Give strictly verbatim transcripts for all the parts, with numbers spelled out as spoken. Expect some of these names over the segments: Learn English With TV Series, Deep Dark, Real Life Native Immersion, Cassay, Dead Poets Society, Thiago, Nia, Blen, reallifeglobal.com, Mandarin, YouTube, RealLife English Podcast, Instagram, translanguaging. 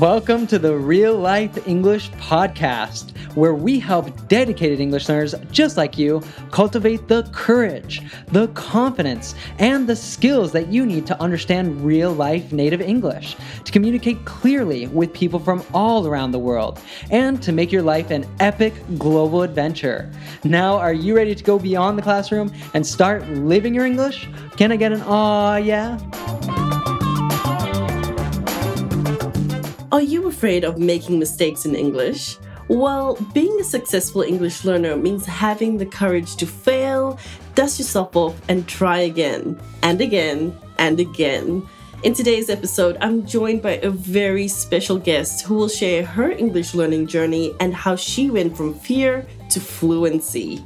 Welcome to the Real Life English Podcast, where we help dedicated English learners just like you cultivate the courage, the confidence, and the skills that you need to understand real life native English, to communicate clearly with people from all around the world, and to make your life an epic global adventure. Now, are you ready to go beyond the classroom and start living your English? Can I get an aw yeah? Are you afraid of making mistakes in English? Well, being a successful English learner means having the courage to fail, dust yourself off, and try again, and again, and again. In today's episode, I'm joined by a very special guest who will share her English learning journey and how she went from fear to fluency.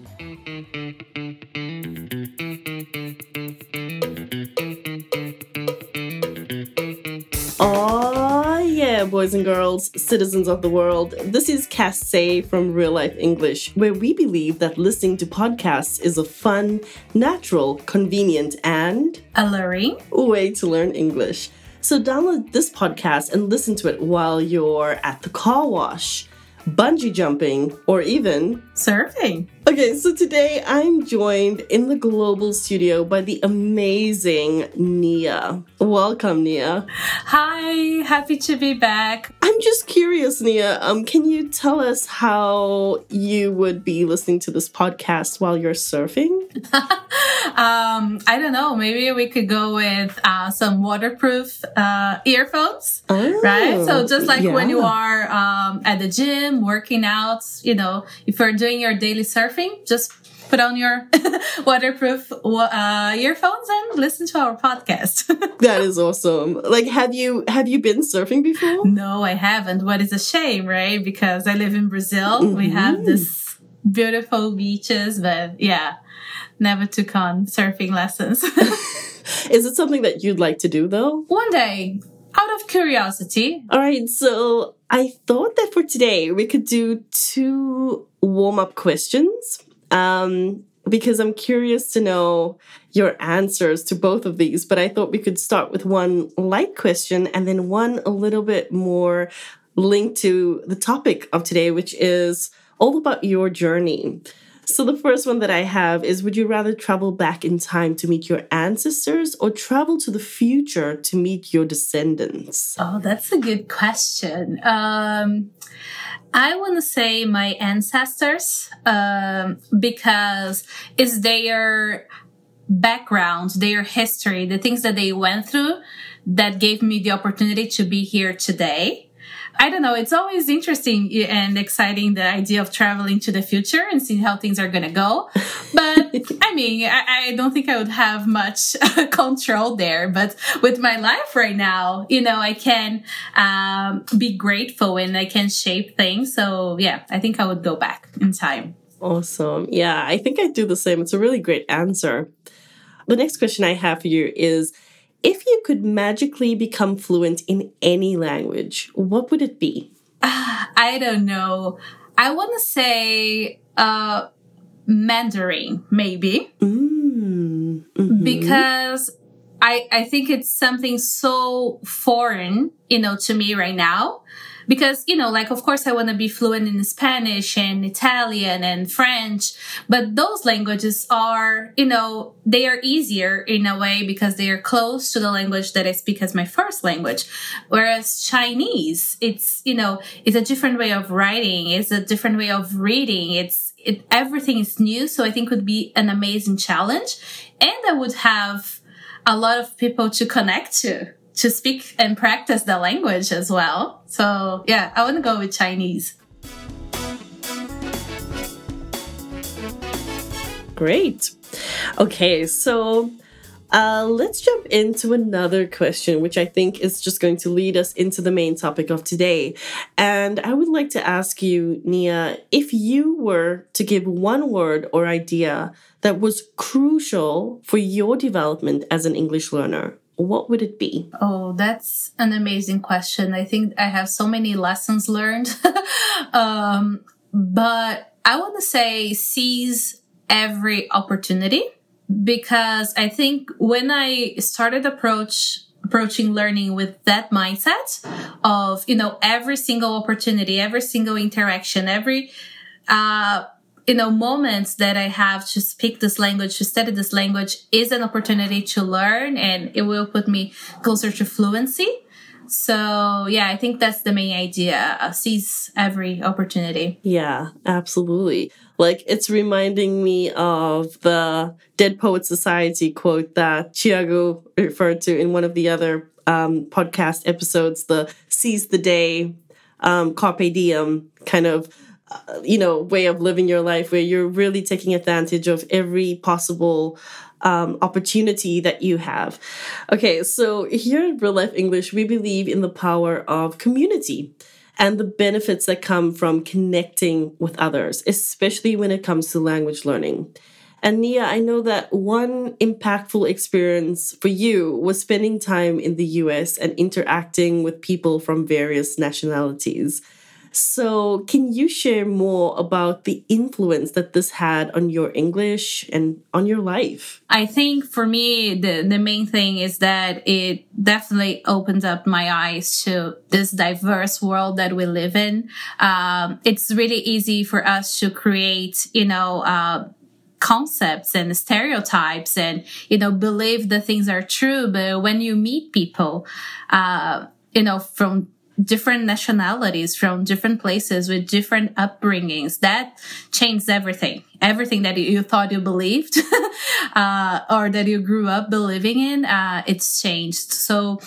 Boys and girls, citizens of the world, this is Cassay from Real Life English, where we believe that listening to podcasts is a fun, natural, convenient, and alluring way to learn English. So download this podcast and listen to it while you're at the car wash, bungee jumping, or even surfing. Okay, so today I'm joined in the global studio by the amazing Nia. Welcome, Nia. Hi, happy to be back. I'm just curious, Nia. Um, can you tell us how you would be listening to this podcast while you're surfing? um, I don't know. Maybe we could go with uh, some waterproof uh, earphones, oh, right? So just like yeah. when you are um, at the gym, working out, you know, if you're doing your daily surfing, just put on your waterproof uh, earphones and listen to our podcast. That is awesome. Like, have you have you been surfing before? No, I haven't. What is a shame, right? Because I live in Brazil. Mm-hmm. We have this beautiful beaches, but yeah, never took on surfing lessons. Is it something that you'd like to do, though? One day, out of curiosity. All right, so I thought that for today we could do two warm-up questions um, because I'm curious to know your answers to both of these. But I thought we could start with one light question and then one a little bit more linked to the topic of today, which is all about your journey. So the first one that I have is, would you rather travel back in time to meet your ancestors or travel to the future to meet your descendants? Oh, that's a good question. Um, I want to say my ancestors, um, because it's their background, their history, the things that they went through that gave me the opportunity to be here today. I don't know. It's always interesting and exciting, the idea of traveling to the future and seeing how things are going to go. But I mean, I, I don't think I would have much control there. But with my life right now, you know, I can um, be grateful and I can shape things. So yeah, I think I would go back in time. Awesome. Yeah, I think I'd do the same. It's a really great answer. The next question I have for you is, if you could magically become fluent in any language, what would it be? Uh, I don't know. I want to say uh, Mandarin, maybe. Mm. Mm-hmm. Because I, I think it's something so foreign, you know, to me right now. Because, you know, like, of course, I want to be fluent in Spanish and Italian and French. But those languages are, you know, they are easier in a way because they are close to the language that I speak as my first language. Whereas Chinese, it's, you know, it's a different way of writing. It's a different way of reading. It's it, everything is new. So I think it would be an amazing challenge. And I would have a lot of people to connect to. to speak and practice the language as well. So yeah, I want to go with Chinese. Great. Okay, so uh, let's jump into another question, which I think is just going to lead us into the main topic of today. And I would like to ask you, Nia, if you were to give one word or idea that was crucial for your development as an English learner, what would it be? Oh, that's an amazing question. I think I have so many lessons learned. um, but I want to say seize every opportunity, because I think when I started approach approaching learning with that mindset of, you know, every single opportunity, every single interaction, every, uh, you know, moments that I have to speak this language, to study this language is an opportunity to learn, and it will put me closer to fluency. So, yeah, I think that's the main idea. Uh, seize every opportunity. Yeah, absolutely. Like, it's reminding me of the Dead Poets Society quote that Thiago referred to in one of the other um, podcast episodes, the seize the day, um, carpe diem kind of, uh, you know, way of living your life, where you're really taking advantage of every possible Um, opportunity that you have. Okay, so here at Real Life English, we believe in the power of community and the benefits that come from connecting with others, especially when it comes to language learning. And Nia, I know that one impactful experience for you was spending time in the U S and interacting with people from various nationalities. So can you share more about the influence that this had on your English and on your life? I think for me, the, the main thing is that it definitely opened up my eyes to this diverse world that we live in. Um, it's really easy for us to create, you know, uh, concepts and stereotypes and, you know, believe that things are true. But when you meet people, uh, you know, from different nationalities, from different places with different upbringings, that changed everything. Everything that you thought you believed uh, or that you grew up believing in, uh, it's changed. So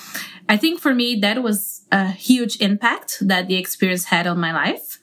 I think for me, that was a huge impact that the experience had on my life.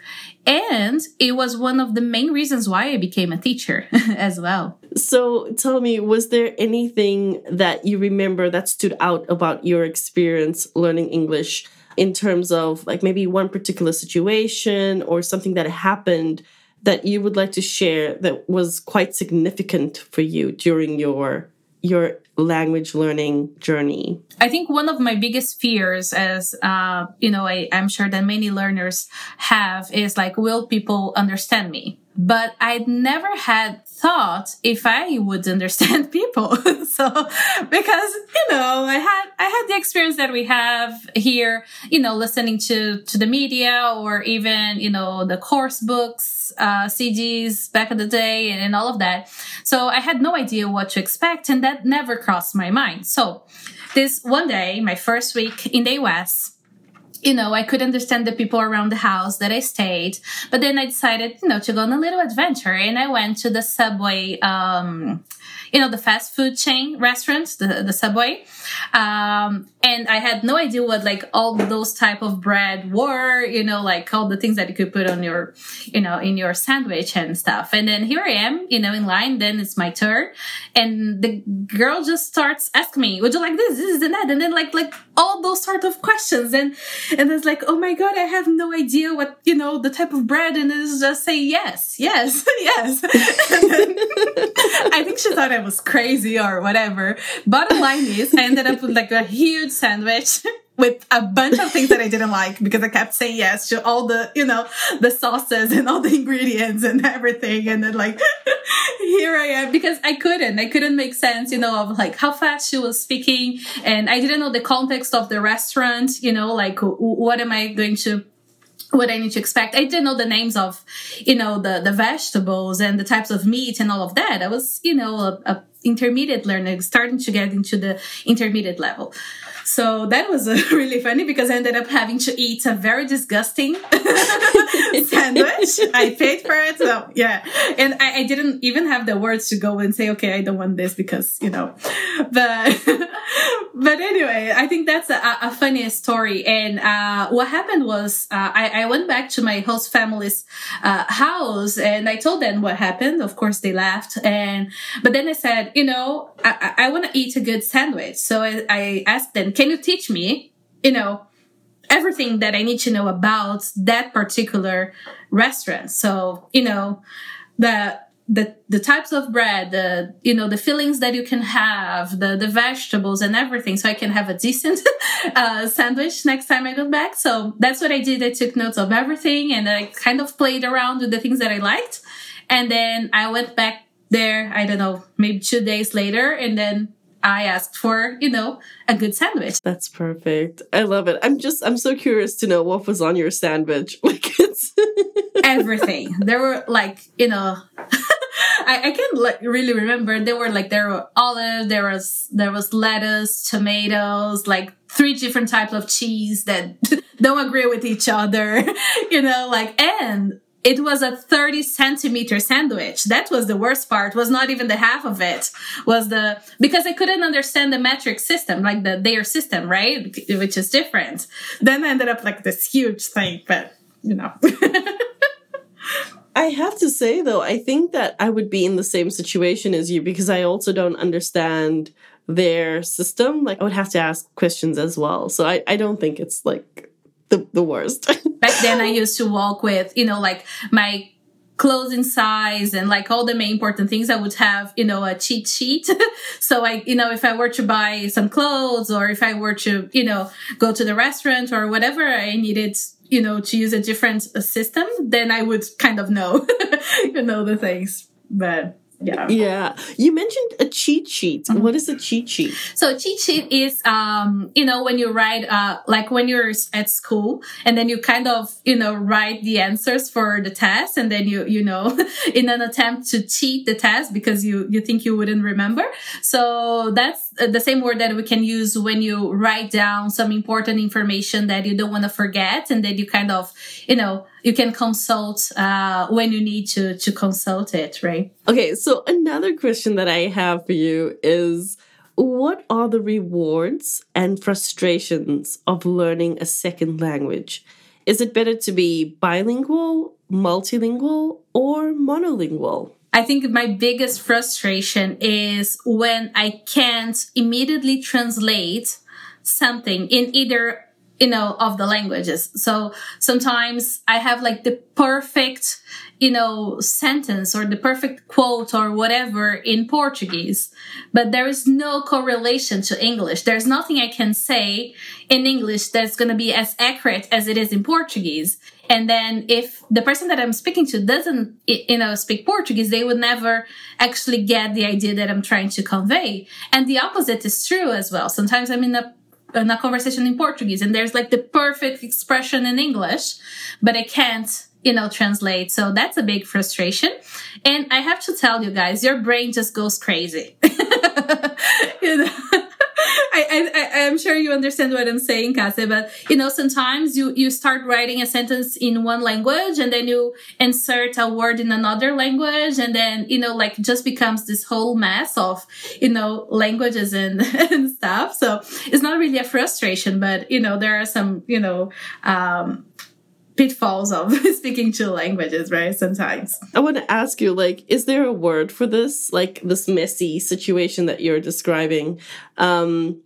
And it was one of the main reasons why I became a teacher as well. So tell me, was there anything that you remember that stood out about your experience learning English in terms of, like, maybe one particular situation or something that happened that you would like to share that was quite significant for you during your your language learning journey? I think one of my biggest fears, as uh, you know, I, I'm sure that many learners have, is like, will people understand me? But I'd never had thought if I would understand people. So, because, you know, I had, I had the experience that we have here, you know, listening to, to the media or even, you know, the course books, uh, C Ds back in the day and, and all of that. So I had no idea what to expect, and that never crossed my mind. So this one day, my first week in the U S, you know, I could understand the people around the house that I stayed, but then I decided, you know, to go on a little adventure, and I went to the Subway, um, you know, the fast food chain restaurant, the, the Subway. Um, and I had no idea what, like, all those type of bread were, you know, like all the things that you could put on your, you know, in your sandwich and stuff. And then here I am, you know, in line, then it's my turn. And the girl just starts asking me, would you like this, this and that? And then like, like all those sort of questions. And, And it's like, oh my God, I have no idea what, you know, the type of bread. And it's just say, yes, yes, yes. Then, I think she thought I was crazy or whatever. Bottom line is, I ended up with like a huge sandwich with a bunch of things that I didn't like because I kept saying yes to all the, you know, the sauces and all the ingredients and everything. And then like, here I am, because I couldn't, I couldn't make sense, you know, of like how fast she was speaking. And I didn't know the context of the restaurant, you know, like what am I going to, what I need to expect. I didn't know the names of, you know, the, the vegetables and the types of meat and all of that. I was, you know, a, a intermediate learner, starting to get into the intermediate level. So that was uh, really funny because I ended up having to eat a very disgusting sandwich. I paid for it. So yeah. And I, I didn't even have the words to go and say, okay, I don't want this because, you know, but, but anyway, I think that's a, a funny story. And, uh, what happened was, uh, I, I went back to my host family's, uh, house, and I told them what happened. Of course they laughed. And, but then I said, you know, I, I want to eat a good sandwich. So I, I asked them, can you teach me, you know, everything that I need to know about that particular restaurant? So, you know, the, the, the types of bread, the, you know, the fillings that you can have, the, the vegetables and everything. So I can have a decent uh, sandwich next time I go back. So that's what I did. I took notes of everything, and I kind of played around with the things that I liked. And then I went back there, I don't know, maybe two days later, and then I asked for, you know, a good sandwich. That's perfect. I love it. I'm just, I'm so curious to know what was on your sandwich. Like, it's everything. There were like, you know, I, I can't like really remember. There were like, there were olive, there was, there was lettuce, tomatoes, like three different types of cheese that don't agree with each other, you know, like, and it was a thirty centimeter sandwich. That was the worst part. Was not even the half of it. Was the, because I couldn't understand the metric system, like the their system, right? Which is different. Then I ended up like this huge thing, but you know. I have to say though, I think that I would be in the same situation as you because I also don't understand their system. Like I would have to ask questions as well. So I, I don't think it's like The, the worst. Back then I used to walk with, you know, like my clothing size and like all the main important things. I would have, you know, a cheat sheet. So I, you know, if I were to buy some clothes or if I were to, you know, go to the restaurant or whatever, I needed, you know, to use a different uh, system, then I would kind of know, you know, the things. But yeah. Yeah. You mentioned a cheat sheet. Mm-hmm. What is a cheat sheet? So a cheat sheet is, um, you know, when you write, uh, like when you're at school and then you kind of, you know, write the answers for the test. And then you, you know, in an attempt to cheat the test because you, you think you wouldn't remember. So that's the same word that we can use when you write down some important information that you don't want to forget. And then you kind of, you know, you can consult uh, when you need to, to consult it, right? Okay, so another question that I have for you is, what are the rewards and frustrations of learning a second language? Is it better to be bilingual, multilingual, or monolingual? I think my biggest frustration is when I can't immediately translate something in either, you know, of the languages. So sometimes I have like the perfect, you know, sentence or the perfect quote or whatever in Portuguese, but there is no correlation to English. There's nothing I can say in English that's going to be as accurate as it is in Portuguese. And then if the person that I'm speaking to doesn't, you know, speak Portuguese, they would never actually get the idea that I'm trying to convey. And the opposite is true as well. Sometimes I'm in a, in a conversation in Portuguese and there's like the perfect expression in English, but I can't, you know, translate. So that's a big frustration. And I have to tell you guys, your brain just goes crazy. You know? I, I, I'm sure you understand what I'm saying, Cassay, but, you know, sometimes you, you start writing a sentence in one language and then you insert a word in another language. And then, you know, like just becomes this whole mess of, you know, languages and, and stuff. So it's not really a frustration, but, you know, there are some, you know, um, pitfalls of speaking two languages, right? Sometimes. I want to ask you, like, is there a word for this, like this messy situation that you're describing um,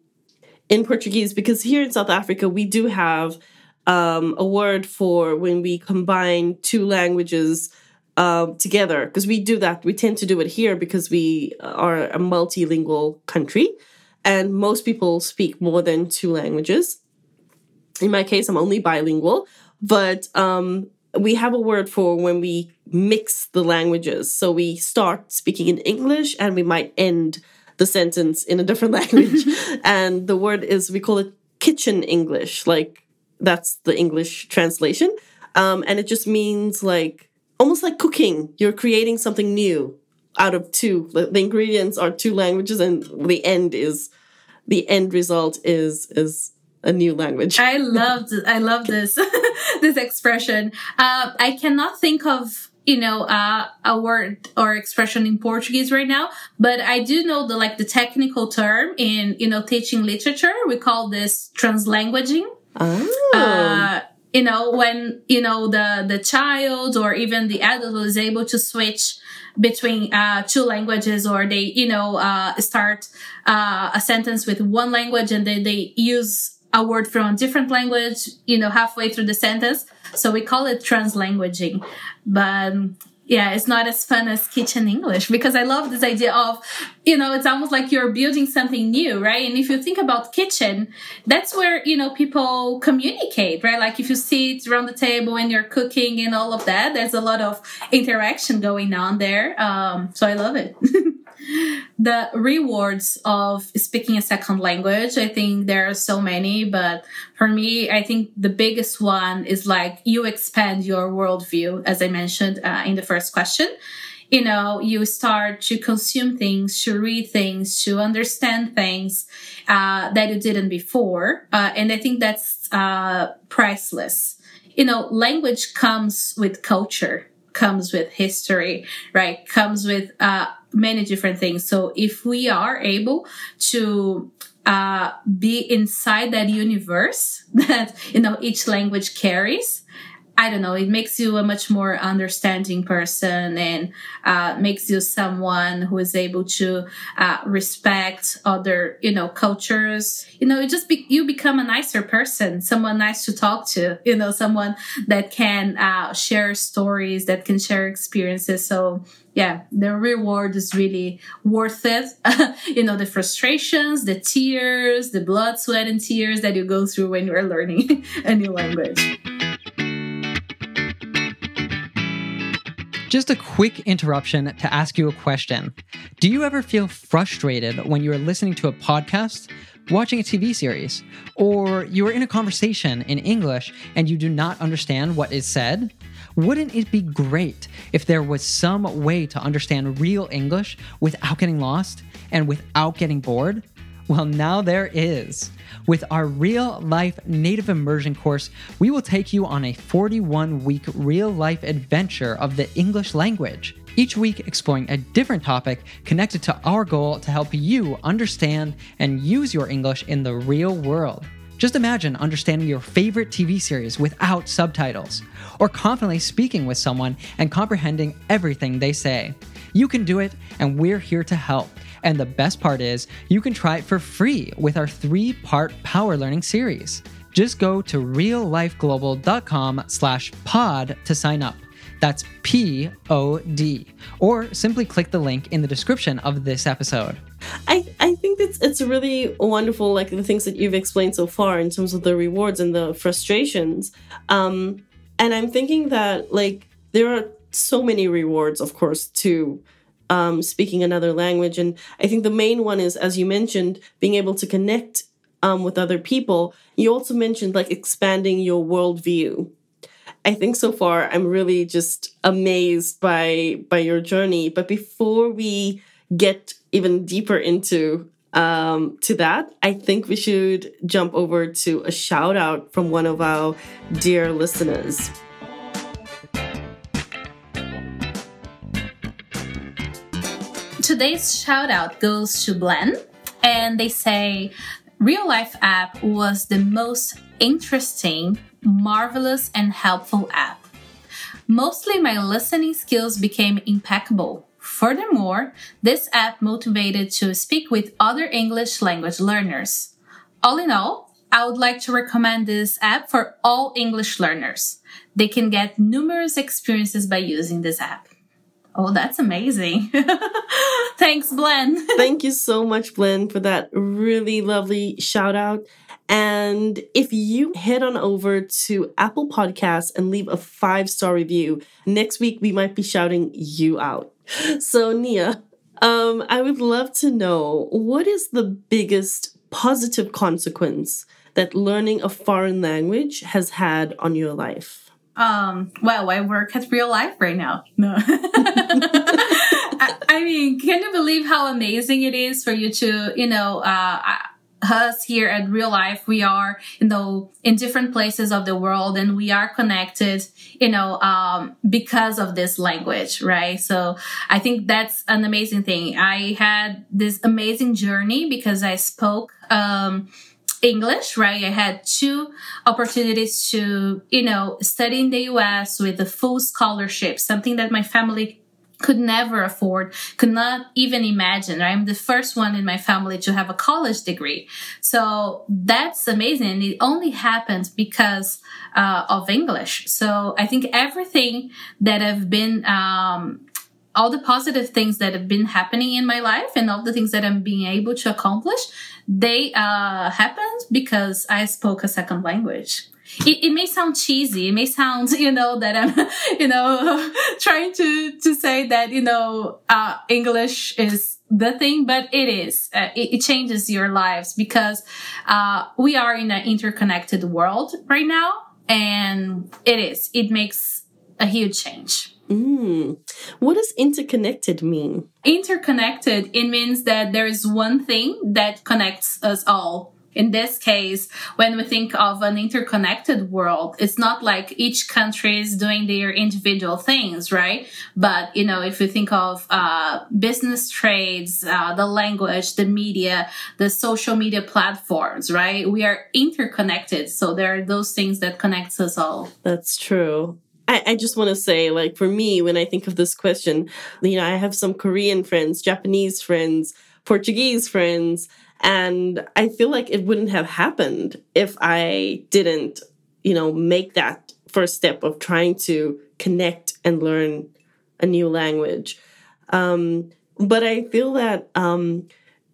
in Portuguese? Because here in South Africa, we do have um, a word for when we combine two languages uh, together, because we do that. We tend to do it here because we are a multilingual country and most people speak more than two languages. In my case, I'm only bilingual. But um, we have a word for when we mix the languages. So we start speaking in English and we might end the sentence in a different language. And the word is, we call it kitchen English. Like, that's the English translation. Um, and it just means like, almost like cooking. You're creating something new out of two. The ingredients are two languages and the end is, the end result is, is a new language. I loved, I love this. This expression. Uh, I cannot think of, you know, uh, a word or expression in Portuguese right now, but I do know the, like the technical term in, you know, teaching literature. We call this translanguaging. Oh. Uh, you know, when, you know, the, the child or even the adult is able to switch between uh, two languages, or they, you know, uh, start uh, a sentence with one language and then they use a word from a different language, you know, halfway through the sentence. So we call it translanguaging. But yeah, it's not as fun as kitchen English, because I love this idea of, you know, it's almost like you're building something new, right? And if you think about kitchen, that's where, you know, people communicate, right? Like if you sit around the table and you're cooking and all of that, there's a lot of interaction going on there. Um, so I love it. The rewards of speaking a second language, I think there are so many, but for me, I think the biggest one is like you expand your worldview, as I mentioned uh, in the first question. You know, you start to consume things, to read things, to understand things uh, that you didn't before. Uh, and I think that's uh, priceless. You know, language comes with culture, comes with history, right? Comes with uh, many different things. So if we are able to uh, be inside that universe that, you know, each language carries, I don't know, it makes you a much more understanding person and uh, makes you someone who is able to uh, respect other, you know, cultures. You know, you just be- you become a nicer person, someone nice to talk to, you know, someone that can uh, share stories, that can share experiences. So, yeah, the reward is really worth it. You know, the frustrations, the tears, the blood, sweat, and tears that you go through when you're learning a new language. Just a quick interruption to ask you a question. Do you ever feel frustrated when you are listening to a podcast, watching a T V series, or you are in a conversation in English and you do not understand what is said? Wouldn't it be great if there was some way to understand real English without getting lost and without getting bored? Well, now there is. With our Real Life Native Immersion course, we will take you on a forty-one week real-life adventure of the English language, each week exploring a different topic connected to our goal to help you understand and use your English in the real world. Just imagine understanding your favorite T V series without subtitles, or confidently speaking with someone and comprehending everything they say. You can do it, and we're here to help. And the best part is, you can try it for free with our three-part Power Learning series. Just go to real life global dot com slash pod to sign up. That's P O D. Or simply click the link in the description of this episode. I, I think it's, it's really wonderful, like the things that you've explained so far in terms of the rewards and the frustrations. Um, and I'm thinking that, like, there are so many rewards, of course, to Um, speaking another language. And I think the main one is, as you mentioned, being able to connect um, with other people. You also mentioned like expanding your worldview. I think so far I'm really just amazed by by your journey. But before we get even deeper into um, to that, I think we should jump over to a shout out from one of our dear listeners. Today's shout out goes to Blen, and they say, Real Life app was the most interesting, marvelous, and helpful app. Mostly my listening skills became impeccable. Furthermore, this app motivated to speak with other English language learners. All in all, I would like to recommend this app for all English learners. They can get numerous experiences by using this app. Oh, that's amazing. Thanks, Blen. Thank you so much, Blen, for that really lovely shout out. And if you head on over to Apple Podcasts and leave a five-star review, next week we might be shouting you out. So, Nia, um, I would love to know, what is the biggest positive consequence that learning a foreign language has had on your life? Um, well, I work at Real Life right now. No, I, I mean, can you believe how amazing it is for you to, you know, uh, us here at Real Life, we are, you know, in different places of the world and we are connected, you know, um, because of this language, right? So I think that's an amazing thing. I had this amazing journey because I spoke, um, English, right? I had two opportunities to, you know, study in the U S with a full scholarship, something that my family could never afford, could not even imagine. Right? I'm the first one in my family to have a college degree. So that's amazing. And it only happened because uh, of English. So I think everything that I've been, um, all the positive things that have been happening in my life and all the things that I'm being able to accomplish, they uh, happened because I spoke a second language. It, it may sound cheesy. It may sound, you know, that I'm, you know, trying to, to say that, you know, uh, English is the thing, but it is. Uh, it, it changes your lives because, uh, we are in an interconnected world right now. And it is. It makes a huge change. Mm. What does interconnected mean? Interconnected, it means that there is one thing that connects us all. In this case, when we think of an interconnected world, it's not like each country is doing their individual things, right? But, you know, if you think of uh business trades, uh the language, the media, the social media platforms, right? We are interconnected. So there are those things that connect us all. That's true. I, I just want to say, like, for me, when I think of this question, you know, I have some Korean friends, Japanese friends, Portuguese friends, and I feel like it wouldn't have happened if I didn't, you know, make that first step of trying to connect and learn a new language. Um, but I feel that um,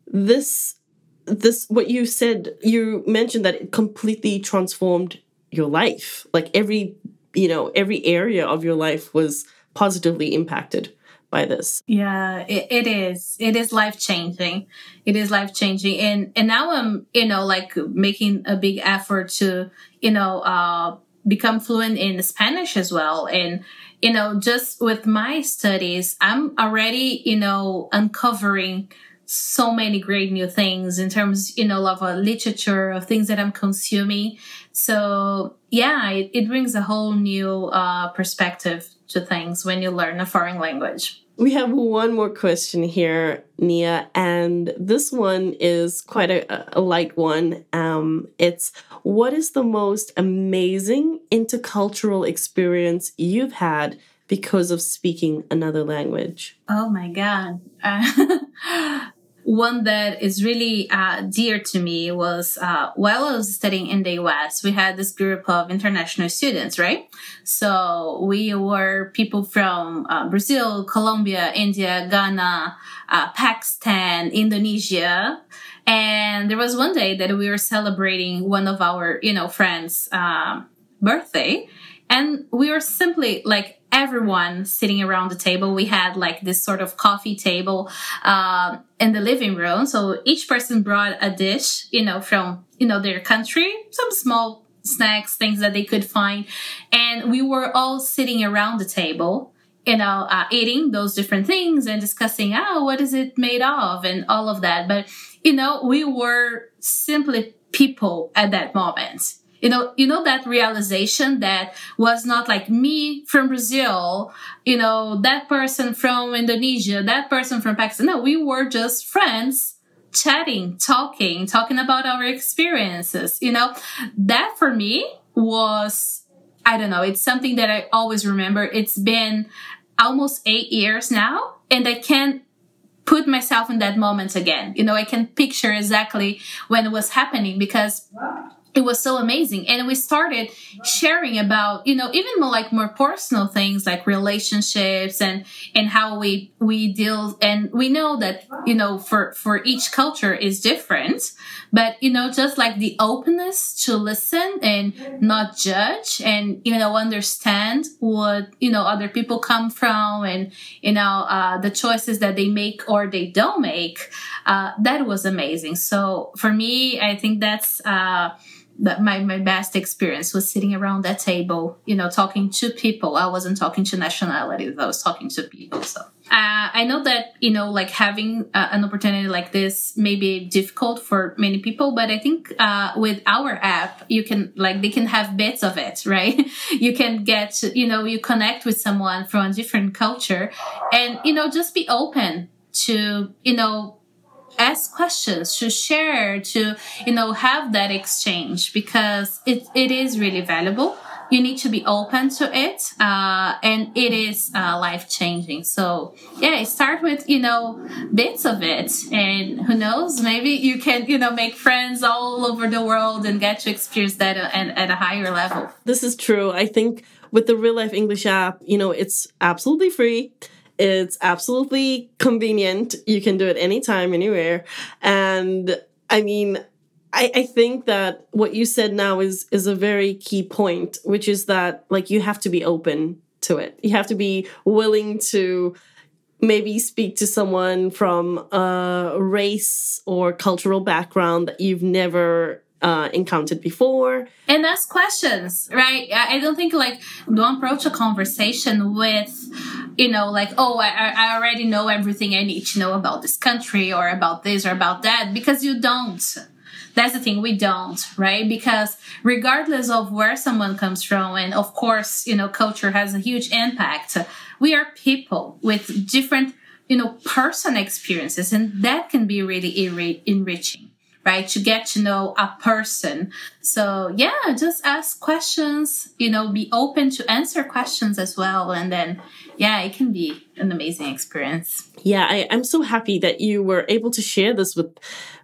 this, this, what you said, you mentioned that it completely transformed your life, like every you know, every area of your life was positively impacted by this. Yeah, it, it is. It is life-changing. It is life-changing. And and now I'm, you know, like making a big effort to, you know, uh, become fluent in Spanish as well. And, you know, just with my studies, I'm already, you know, uncovering so many great new things in terms, you know, of uh, literature, of things that I'm consuming. So yeah, it, it brings a whole new uh, perspective to things when you learn a foreign language. We have one more question here, Nia, and this one is quite a, a light one. Um, it's, what is the most amazing intercultural experience you've had because of speaking another language? Oh my God. Uh, one that is really uh, dear to me was uh, while I was studying in the U S, we had this group of international students, right? So we were people from uh, Brazil, Colombia, India, Ghana, uh, Pakistan, Indonesia. And there was one day that we were celebrating one of our, you know, friends' uh, birthday. And we were simply like, everyone sitting around the table. We had like this sort of coffee table uh, in the living room. So each person brought a dish, you know, from, you know, their country, some small snacks, things that they could find. And we were all sitting around the table, you know, uh, eating those different things and discussing, oh, what is it made of and all of that. But, you know, we were simply people at that moment. You know, you know, that realization that was not like me from Brazil, you know, that person from Indonesia, that person from Pakistan. No, we were just friends chatting, talking, talking about our experiences. You know, that for me was, I don't know, it's something that I always remember. It's been almost eight years now, and I can't put myself in that moment again. You know, I can picture exactly when it was happening because... Wow. It was so amazing. And we started sharing about, you know, even more like more personal things like relationships and, and how we, we deal. And we know that, you know, for, for each culture is different, but, you know, just like the openness to listen and not judge and, you know, understand what, you know, other people come from and, you know, uh, the choices that they make or they don't make, uh, that was amazing. So for me, I think that's, uh, That my, my best experience was sitting around that table, you know, talking to people. I wasn't talking to nationalities. I was talking to people. So uh, I know that, you know, like having uh, an opportunity like this may be difficult for many people, but I think uh, with our app, you can like, they can have bits of it, right? You can get, you know, you connect with someone from a different culture and, you know, just be open to, you know, ask questions, to share, to, you know, have that exchange because it, it is really valuable. You need to be open to it. Uh, and it is uh, life changing. So yeah, start with, you know, bits of it and who knows, maybe you can, you know, make friends all over the world and get to experience that at, at a higher level. This is true. I think with the Real Life English app, you know, it's absolutely free. It's absolutely convenient. You can do it anytime, anywhere. And I mean, I, I think that what you said now is is a very key point, which is that like you have to be open to it. You have to be willing to maybe speak to someone from a race or cultural background that you've never uh, encountered before. And ask questions, right? I don't think like don't approach a conversation with, you know, like, oh, I, I already know everything I need to know about this country or about this or about that, because you don't. That's the thing, we don't, right? Because regardless of where someone comes from, and of course, you know, culture has a huge impact. We are people with different, you know, personal experiences, and that can be really enriching, right? To get to know a person. So yeah, just ask questions, you know, be open to answer questions as well. And then, yeah, it can be an amazing experience. Yeah, I, I'm so happy that you were able to share this with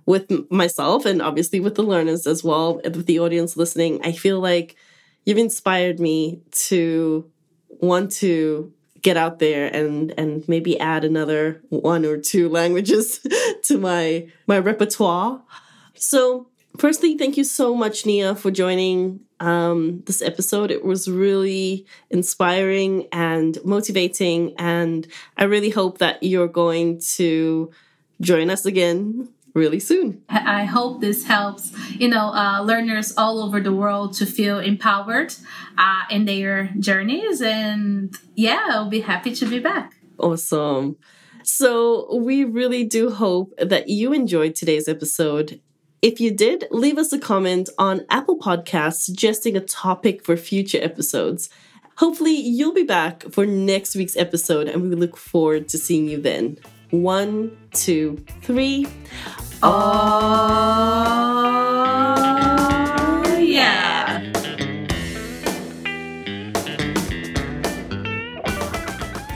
with myself and obviously with the learners as well, with the audience listening. I feel like you've inspired me to want to get out there and and maybe add another one or two languages to my my repertoire. So firstly, thank you so much, Nia, for joining um, this episode. It was really inspiring and motivating, and I really hope that you're going to join us again really soon. I hope this helps, you know, uh, learners all over the world to feel empowered uh, in their journeys. And yeah, I'll be happy to be back. Awesome. So we really do hope that you enjoyed today's episode. If you did, leave us a comment on Apple Podcasts suggesting a topic for future episodes. Hopefully you'll be back for next week's episode, and we look forward to seeing you then. One, two, three. Oh, yeah.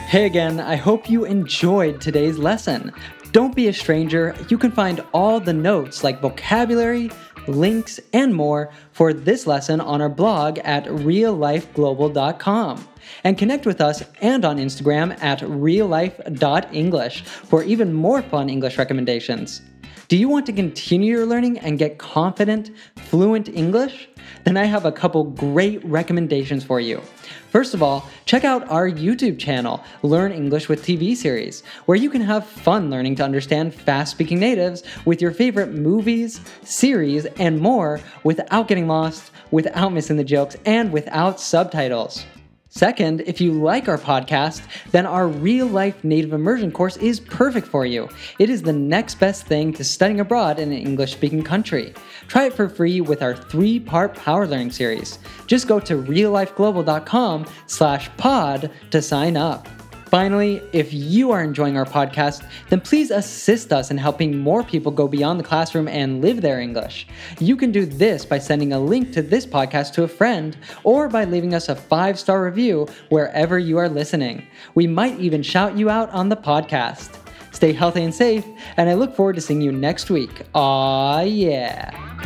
Hey again, I hope you enjoyed today's lesson. Don't be a stranger. You can find all the notes like vocabulary, links, and more for this lesson on our blog at real life global dot com. And connect with us and on Instagram at real life dot english for even more fun English recommendations. Do you want to continue your learning and get confident, fluent English? Then I have a couple great recommendations for you. First of all, check out our YouTube channel, Learn English With T V Series, where you can have fun learning to understand fast-speaking natives with your favorite movies, series, and more without getting lost, without missing the jokes, and without subtitles. Second, if you like our podcast, then our Real Life Native Immersion course is perfect for you. It is the next best thing to studying abroad in an English-speaking country. Try it for free with our three-part Power Learning series. Just go to real life global dot com slash pod to sign up. Finally, if you are enjoying our podcast, then please assist us in helping more people go beyond the classroom and live their English. You can do this by sending a link to this podcast to a friend, or by leaving us a five-star review wherever you are listening. We might even shout you out on the podcast. Stay healthy and safe, and I look forward to seeing you next week. Aw, yeah.